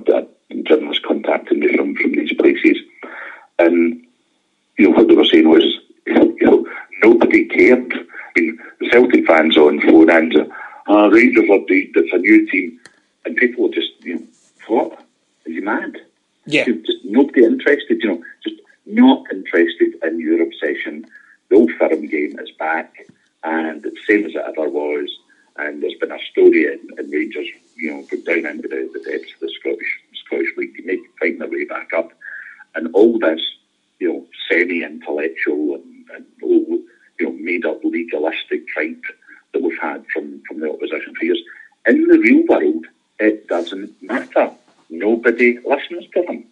journalists contacting me from these places, and, you know, what they were saying was, you know, nobody cared. I mean, the Celtic fans on phone and Rangers are beat, it's a new team, and people were just, you know, what? Are you mad? Yeah. Just nobody interested, you know, just not interested in your obsession. The Old Firm game is back, and it's the same as it ever was, and there's been a story in Rangers, you know, down into the depths of the Scottish any intellectual and made-up legalistic fight that we've had from the opposition for years. In the real world, it doesn't matter. Nobody listens to them.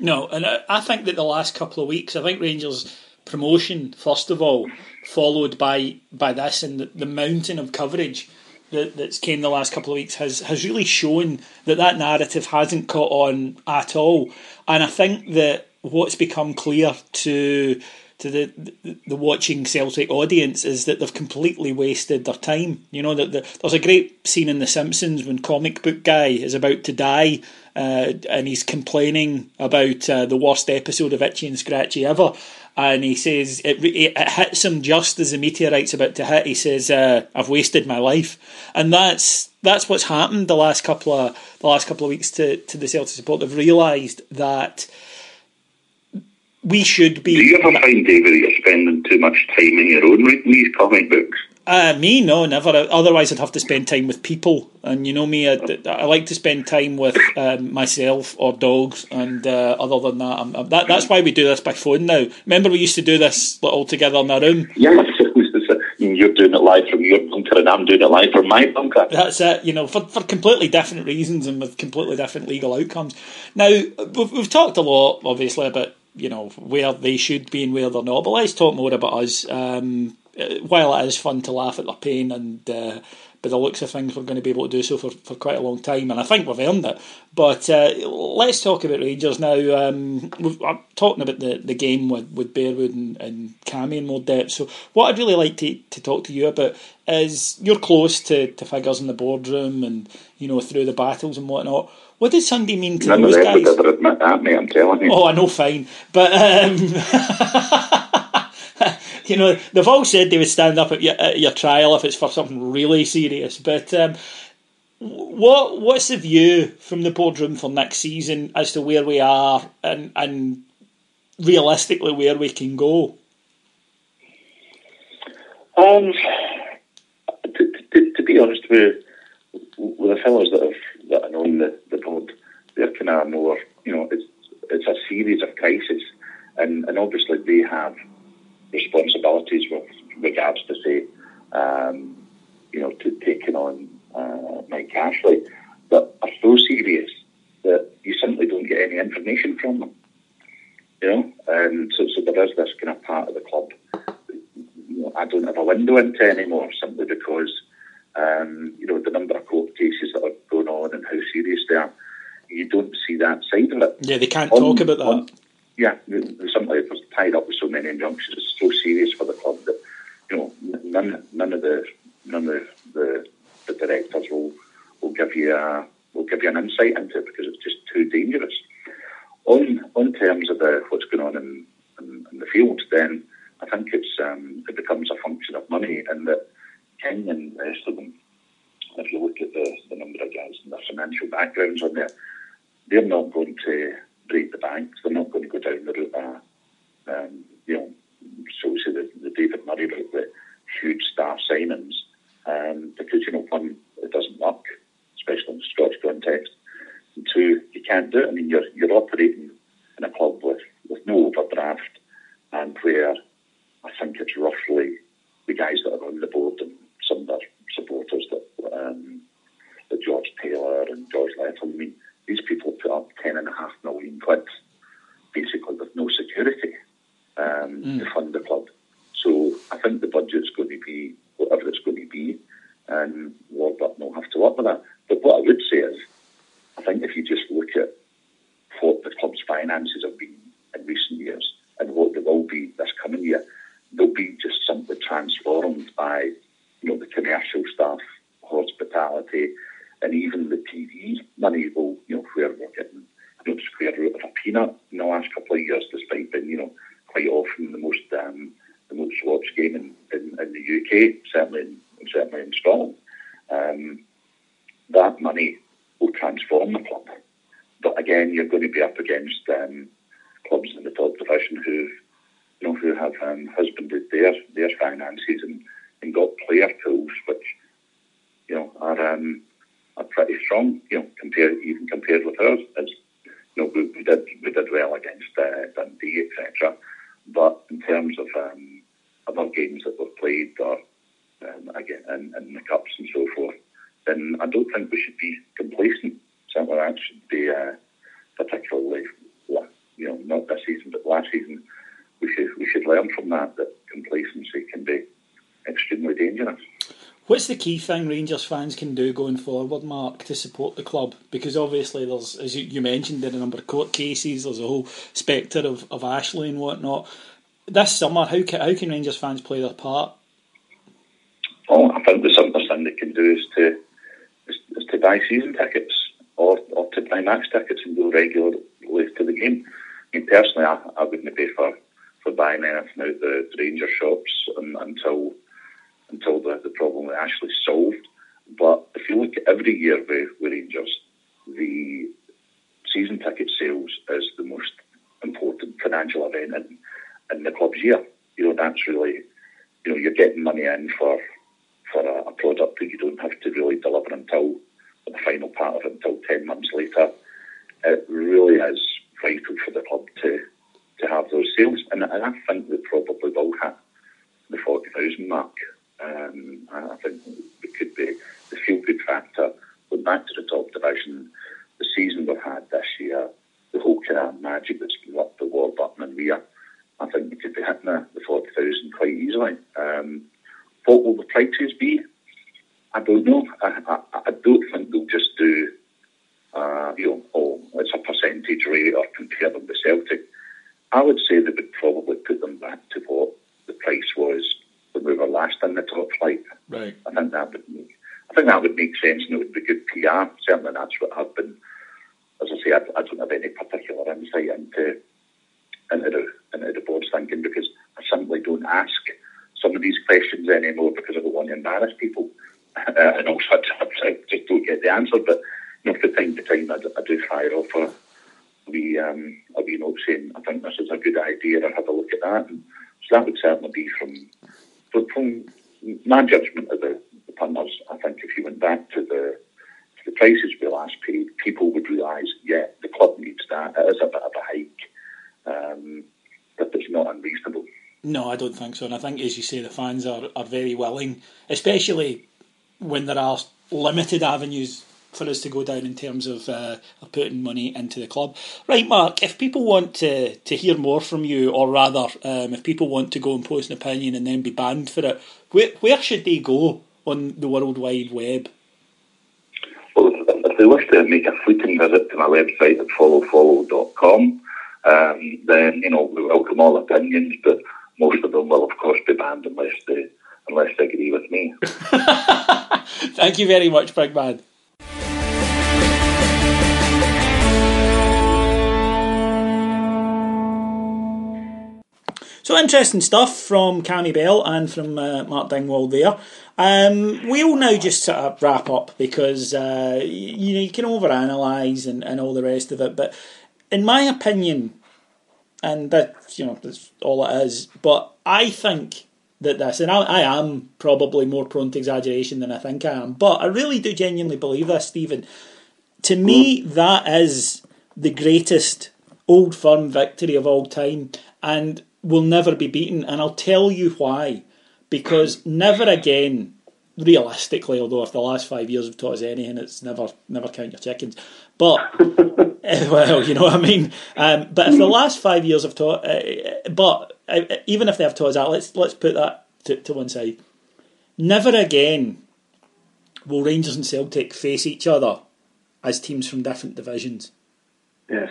No, and I think that the last couple of weeks, I think Rangers' promotion, first of all, followed by this, and the mountain of coverage that's came the last couple of weeks has really shown that narrative hasn't caught on at all. And I think that what's become clear to the watching Celtic audience is that they've completely wasted their time. You know, that there's a great scene in The Simpsons when comic book guy is about to die and he's complaining about the worst episode of Itchy and Scratchy ever. And he says, it hits him just as the meteorite's about to hit. He says, I've wasted my life. And that's what's happened the last couple of weeks to the Celtic support. They've realised that we should be... Do you ever find, David, that you're spending too much time in your own reading these comic books? Me? No, never. Otherwise I'd have to spend time with people. And you know me, I like to spend time with myself or dogs. And other than that, that's why we do this by phone now. Remember we used to do this all together in our room? Yes, you're doing it live from your bunker and I'm doing it live from my bunker. That's it, for completely different reasons and with completely different legal outcomes. Now, we've talked a lot, obviously, about where they should be and where they're not. But let's talk more about us. While it is fun to laugh at their pain, and by the looks of things, we're going to be able to do so for quite a long time, and I think we've earned it. But let's talk about Rangers now. I'm talking about the game with Bearwood and Cammy in more depth. So what I'd really like to talk to you about is, you're close to figures in the boardroom and, through the battles and whatnot. What did Sunday mean to those guys? None of them would ever admit that, mate, I'm telling you. Oh, I know, fine. But... they've all said they would stand up at your trial if it's for something really serious. But what's the view from the boardroom for next season as to where we are and realistically where we can go? To be honest with the fellas that are on the board, they're kind of more, it's a series of crises, and obviously they have responsibilities with regards to, say, to taking on Mike Ashley that are so serious that you simply don't get any information from them, and so there is this kind of part of the club I don't have a window into anymore, simply because the number of court cases that are going on and how serious they are, you don't see that side of it. Yeah, they can't talk about that. Yeah, somebody was tied up with so many injunctions. It's so serious for the club that none of the directors will give you an insight into it, because it's just too dangerous. On terms of what's going on in the field, then I think it becomes a function of money, and that King and the rest of them, if you look at the number of guys and their financial backgrounds on there, they're not going to break the banks. They're not going to go down the route of, the David Murray route with huge star signings, because, one, it doesn't work, especially in the Scottish context, and two, you can't do it. I mean, you're operating in a club with no overdraft, and where I think it's roughly the guys that are on the board and some of their supporters that George Taylor and George Letton, these people put up £10.5 million, basically with no security, to fund the club. So I think the budget's going to be whatever it's going to be, and Warburton will have to work with that. But what I would say is, I think if you just look at what the club's finances have been in recent years and what they will be this coming year, they'll be just simply transformed by, the commercial stuff, hospitality, and even the TV money will, where we're getting the square root of a peanut in the last couple of years, despite being, quite often the most watched game in the UK, certainly in Scotland. That money will transform the club. But again, you're going to be up against clubs in the top division who have husbanded their finances and got player pools which, are pretty strong, compared with ours. As we did well against Dundee, etc. But played or again in the cups and so forth, then I don't think we should be complacent. Certainly that should be particularly, you know, not this season but last season. We should learn from that complacency can be extremely dangerous. What's the key thing Rangers fans can do going forward, Mark, to support the club? Because obviously there's, as you mentioned, there are a number of court cases, there's a whole spectre of Ashley and whatnot. This summer, how can Rangers fans play their part? Well, I think the simplest thing they can do is to buy season tickets or to buy match tickets and go regularly to the game. I mean, personally, I wouldn't pay for buying anything out the Ranger shops until the problem was actually solved. But if you look at every year with Rangers, the season ticket sales is the most important financial event in the club's year. You know, that's really, you know, you're getting money in for a product that you don't have to really deliver until the final part of it, until 10 months later. It really is vital for the club to have those sales, and I think they probably will hit the 40,000 mark. I think it could be the feel-good factor. We're back to the top division. The season we've had this year, the whole kind of magic that's been up the Warburton and Weir, I think we could be hitting the 40,000 quite easily. What will the prices be? I don't know. I don't think they'll just do, it's a percentage rate or compare them to Celtic. I would say they would probably put them back to what the price was when we were last in the top flight. Right. I think that would make sense, and it would be good PR. Certainly, that's what I've been. As I say, I don't have any particular insight into the board's thinking, because I simply don't ask some of these questions anymore because I don't want to embarrass people, and also I just don't get the answer. But you know, from time to time, I do fire off a wee note saying, I think this is a good idea, and have a look at that. And so that would certainly be from my judgment of the punters. I think if you went back to the prices we last paid, people would realise, yeah, the club needs that. It is a bit of a hike, but it's not unreasonable. No, I don't think so. And I think, as you say, the fans are very willing, especially when there are limited avenues for us to go down in terms of putting money into the club. Right, Mark, if people want to hear more from you, or rather, if people want to go and post an opinion and then be banned for it, where should they go on the World Wide Web? Well, if they wish to make a fleeting visit to my website at followfollow.com, then, you know, we welcome all opinions, but most of them will, of course, be banned unless they agree with me. Thank you very much, Big Man. So interesting stuff from Cammy Bell and from Mark Dingwall there. We'll now just sort of wrap up because you know, you can overanalyse and all the rest of it, but in my opinion, and that, you know, that's all it is, but I think that this, and I am probably more prone to exaggeration than I think I am, but I really do genuinely believe this, Stephen. To me, that is the greatest Old Firm victory of all time, and will never be beaten, and I'll tell you why. Because never again, realistically, although if the last 5 years have taught us anything, it's never count your chickens. But well, you know what I mean. But if the last 5 years have taught, even if they have taught us that, let's put that to one side. Never again will Rangers and Celtic face each other as teams from different divisions. Yes.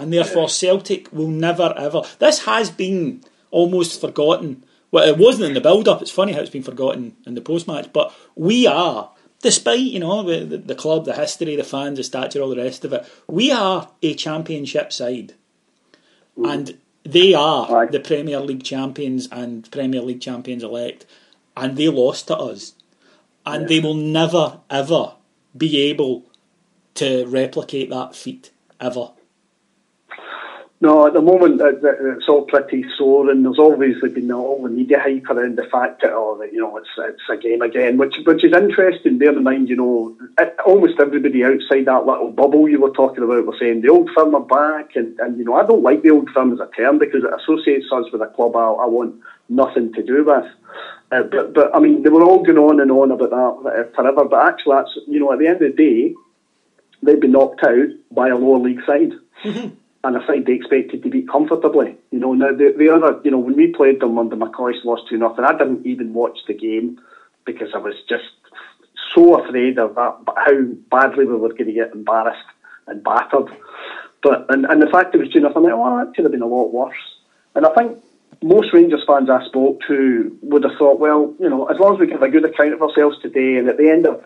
And therefore, Celtic will never ever. This has been almost forgotten. Well, it wasn't in the build-up. It's funny how it's been forgotten in the post-match. But we are, despite, you know, the club, the history, the fans, the stature, all the rest of it, we are a championship side. Mm. And they are the Premier League champions and Premier League champions-elect. And they lost to us. And they will never, ever be able to replicate that feat, ever. No, at the moment it's all pretty sore, and there's obviously been all the media hype around the fact that, oh, you know, it's a game again, which is interesting. Bear in mind, you know, almost everybody outside that little bubble you were talking about were saying the Old Firm are back, and you know, I don't like the Old Firm as a term because it associates us with a club I want nothing to do with. But I mean, they were all going on and on about that forever. But actually, that's, you know, at the end of the day, they've been knocked out by a lower league side, and a side they expected to beat comfortably. You know, now the other, you know, when we played them under McCoy's, lost 2-0. I didn't even watch the game because I was just so afraid of that, how badly we were going to get embarrassed and battered. But and the fact it was 2-0, I'm like, well, that could have been a lot worse. And I think most Rangers fans I spoke to would have thought, well, you know, as long as we give a good account of ourselves today, and at the end of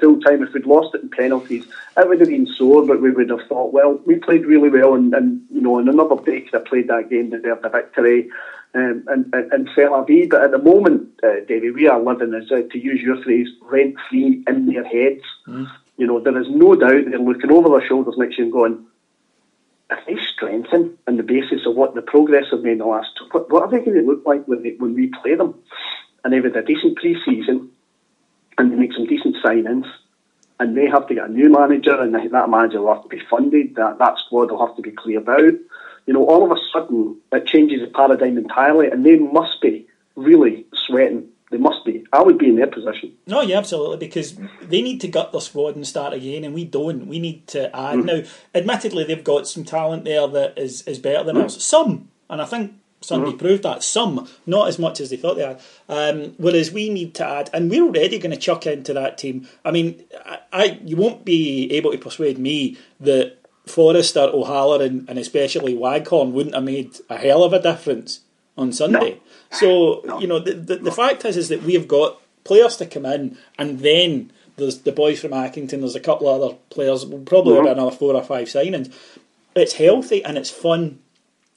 full time, if we'd lost it in penalties, it would have been sore, but we would have thought, well, we played really well, and you know, on another day could have played that game, deserved a victory, and c'est la vie. But at the moment, Davey, we are living, as to use your phrase, rent free in their heads. Mm. You know, there is no doubt they're looking over their shoulders next year and going, if they strengthen on the basis of what the progress have made in the last, what are they going to look like when we play them? And they've had a decent pre-season, and they make some decent sign-ins, and they have to get a new manager, and that manager will have to be funded, that squad will have to be cleared out. You know, all of a sudden, it changes the paradigm entirely, and they must be really sweating. They must be. I would be in their position. No, yeah, absolutely, because they need to gut their squad and start again, and we don't. We need to add. Now, admittedly, they've got some talent there that is better than us. Some, and I think Sunday proved that. Some, not as much as they thought they had. Whereas we need to add, and we're already going to chuck into that team. I mean, you won't be able to persuade me that Forrester, O'Halloran, and especially Waghorn wouldn't have made a hell of a difference on Sunday. No. So, no. You know, the fact is that we've got players to come in, and then there's the boys from Accrington, there's a couple of other players, we'll probably have another 4 or 5 signings. It's healthy and it's fun.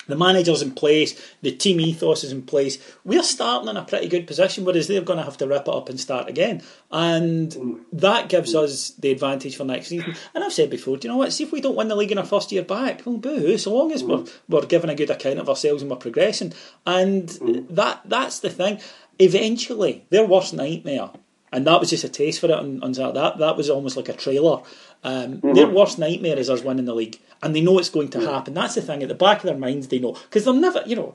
The manager's in place, the team ethos is in place. We're starting in a pretty good position, whereas they're going to have to rip it up and start again. And that gives us the advantage for next season. And I've said before, do you know what, see if we don't win the league in our first year back, well, boo-hoo, so long as we're giving a good account of ourselves and we're progressing. And that's the thing. Eventually, their worst nightmare, and that was just a taste for it on Saturday, that was almost like a trailer. Their worst nightmare is us winning the league, and they know it's going to happen. That's the thing, at the back of their minds they know, because they're never, you know,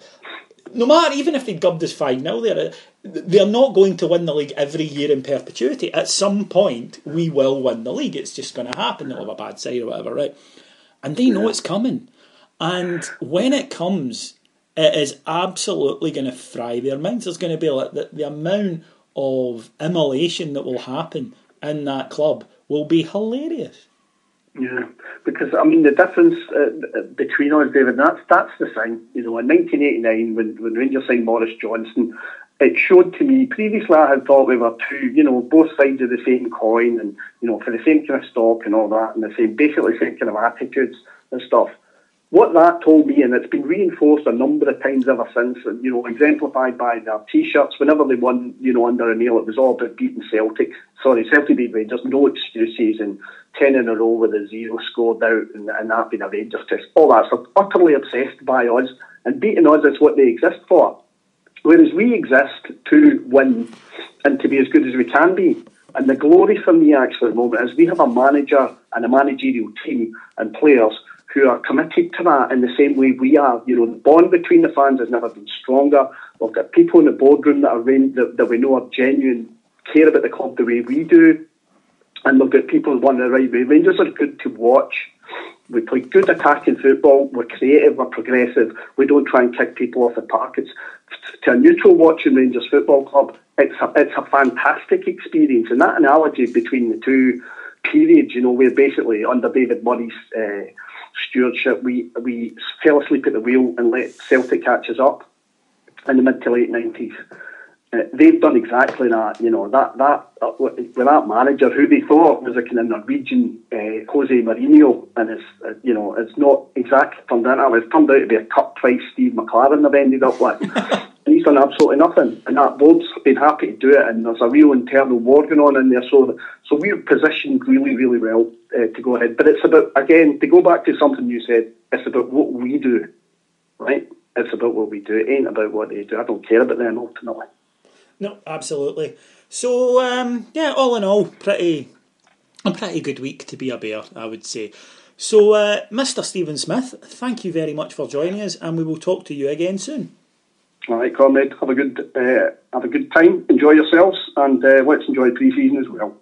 no matter, even if they gubbed us 5-0 there, they're not going to win the league every year in perpetuity. At some point we will win the league, it's just going to happen, they'll have a bad side or whatever, right? And they know it's coming, and when it comes it is absolutely going to fry their minds. There's going to be like the amount of immolation that will happen in that club will be hilarious. Yeah, because I mean the difference between us, David, that's the thing. You know, in 1989 when Rangers signed Maurice Johnson, it showed to me, previously I had thought we were two, you know, both sides of the same coin, and you know, for the same kind of stock and all that, and the same, basically same kind of attitudes and stuff. What that told me, and it's been reinforced a number of times ever since, you know, exemplified by their T-shirts. Whenever they won, you know, under O'Neill, it was all about beating Celtic. Sorry, Celtic beat Rangers, no excuses, and 10 in a row with a 0 scored out, and that being a Rangers test. All that stuff, utterly obsessed by us, and beating us is what they exist for. Whereas we exist to win and to be as good as we can be. And the glory for me, actually, at the moment is we have a manager and a managerial team and players who are committed to that in the same way we are. You know, the bond between the fans has never been stronger. We've got people in the boardroom that we know are genuine, care about the club the way we do. And we've got people who run the right way. Rangers are good to watch. We play good attacking football. We're creative, we're progressive. We don't try and kick people off the park. It's, to a neutral watching Rangers Football Club, it's a fantastic experience. And that analogy between the two periods, you know, where basically under David Murray's stewardship, we fell asleep at the wheel and let Celtic catch us up in the mid to late 90s. They've done exactly that, you know, that with that manager who they thought was a kind of Norwegian Jose Mourinho, and you know, it's not exactly turned out. It's turned out to be a cut price Steve McLaren they've ended up with. And he's done absolutely nothing. And that board's been happy to do it, and there's a real internal war going on in there. So we're positioned really, really well to go ahead. But it's about, again, to go back to something you said, it's about what we do, right? It's about what we do. It ain't about what they do. I don't care about them ultimately. No, absolutely. So, yeah, all in all, a pretty good week to be a Bear, I would say. So, Mr. Stephen Smith, thank you very much for joining us, and we will talk to you again soon. All right, comrade. Have a good time. Enjoy yourselves, and let's enjoy pre-season as well.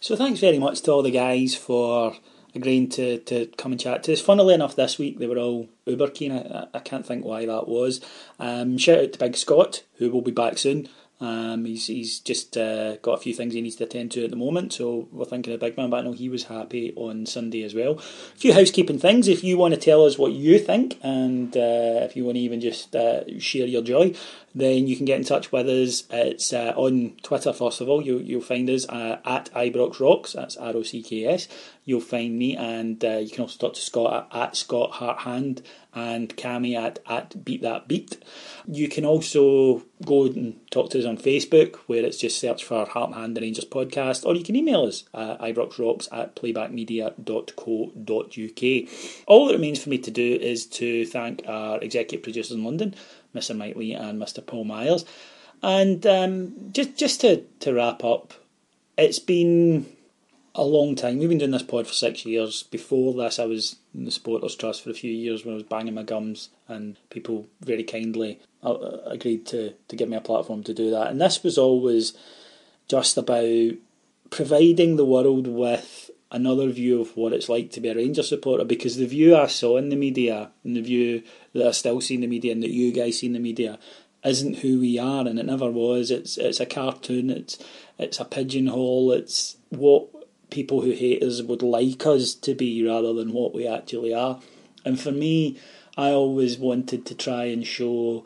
So thanks very much to all the guys for agreeing to come and chat to us. Funnily enough, this week they were all uber keen. I can't think why that was. Shout out to Big Scott, who will be back soon. He's just got a few things he needs to attend to at the moment, so we're thinking of Big Man, but I know he was happy on Sunday as well. A few housekeeping things. If you want to tell us what you think, and if you want to even just share your joy, then you can get in touch with us. It's on Twitter, first of all. You'll find us at Ibrox Rocks, that's ROCKS. You'll find me, and you can also talk to Scott at Scott Heart Hand, and Cammy at Beat That Beat. You can also go and talk to us on Facebook, where it's just search for Heart and Hand, the Rangers podcast, or you can email us at ibroxrocks@playbackmedia.co.uk. All that remains for me to do is to thank our executive producers in London, Mr. Mike Lee and Mr. Paul Myers. And just to wrap up, it's been a long time. We've been doing this pod for 6 years. Before this, I was in the Supporters Trust for a few years when I was banging my gums, and people very kindly agreed to give me a platform to do that. And this was always just about providing the world with another view of what it's like to be a Rangers supporter, because the view I saw in the media, and the view that I still see in the media, and that you guys see in the media, isn't who we are, and it never was. It's a cartoon, it's a pigeonhole, it's what people who hate us would like us to be rather than what we actually are. And for me, I always wanted to try and show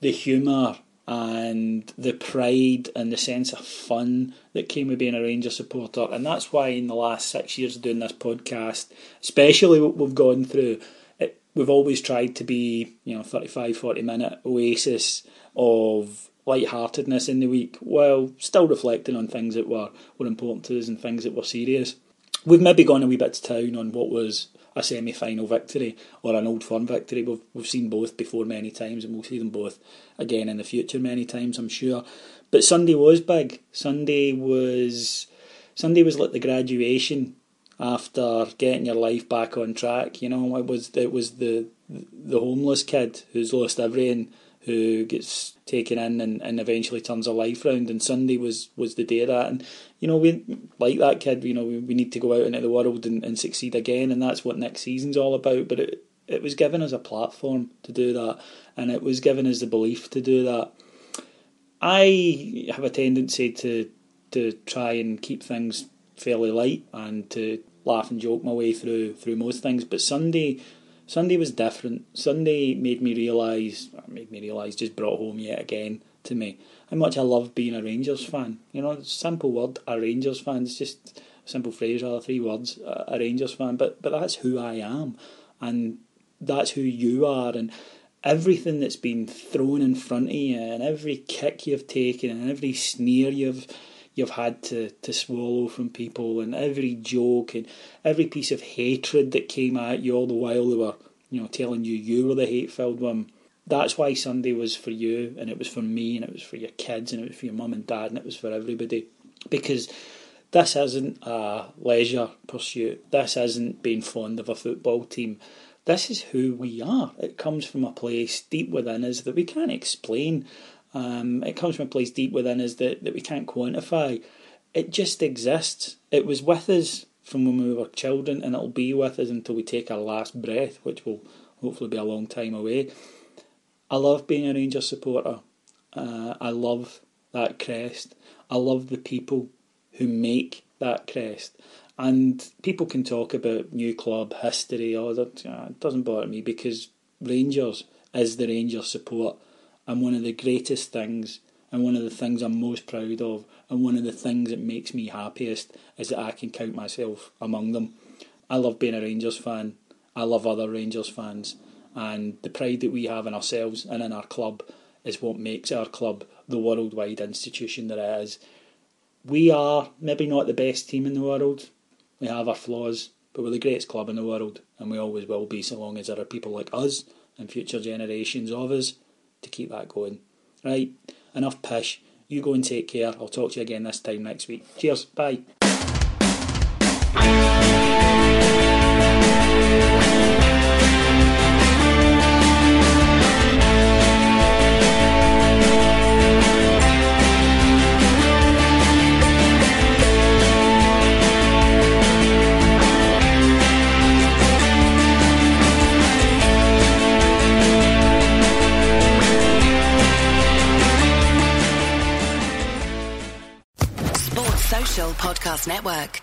the humour and the pride and the sense of fun that came with being a Rangers supporter. And that's why in the last 6 years of doing this podcast, especially what we've gone through, we've always tried to be, 35-40 minute oasis of lightheartedness in the week, while still reflecting on things that were important to us and things that were serious. We've maybe gone a wee bit to town on what was a semi-final victory or an Old Firm victory. We've seen both before many times, and we'll see them both again in the future many times, I'm sure. But Sunday was big. Sunday was like the graduation after getting your life back on track. It was the homeless kid who's lost everything, who gets taken in and eventually turns her life round. And Sunday was the day of that. And, we like that kid, we need to go out into the world and succeed again. And that's what next season's all about. But it was giving us a platform to do that. And it was giving us the belief to do that. I have a tendency to try and keep things fairly light and to laugh and joke my way through most things. But Sunday was different. Sunday made me realise, just brought home yet again to me how much I love being a Rangers fan. Simple word, a Rangers fan. It's just a simple phrase, rather, three words, a Rangers fan. But that's who I am, and that's who you are, and everything that's been thrown in front of you, and every kick you've taken, and every sneer you've had to swallow from people, and every joke and every piece of hatred that came at you all the while they were, telling you were the hate-filled one. That's why Sunday was for you, and it was for me, and it was for your kids, and it was for your mum and dad, and it was for everybody. Because this isn't a leisure pursuit. This isn't being fond of a football team. This is who we are. It comes from a place deep within us that we can't explain. It comes from a place deep within us that we can't quantify. It just exists. It was with us from when we were children, and it'll be with us until we take our last breath, which will hopefully be a long time away. I love being a Rangers supporter. I love that crest. I love the people who make that crest. And people can talk about new club history. It doesn't bother me, because Rangers is the Rangers support. And one of the greatest things, and one of the things I'm most proud of, and one of the things that makes me happiest, is that I can count myself among them. I love being a Rangers fan. I love other Rangers fans. And the pride that we have in ourselves and in our club is what makes our club the worldwide institution that it is. We are maybe not the best team in the world. We have our flaws, but we're the greatest club in the world. And we always will be, so long as there are people like us and future generations of us to keep that going. Right, enough pish. You go and take care. I'll talk to you again this time next week. Cheers. Bye. Social Podcast Network.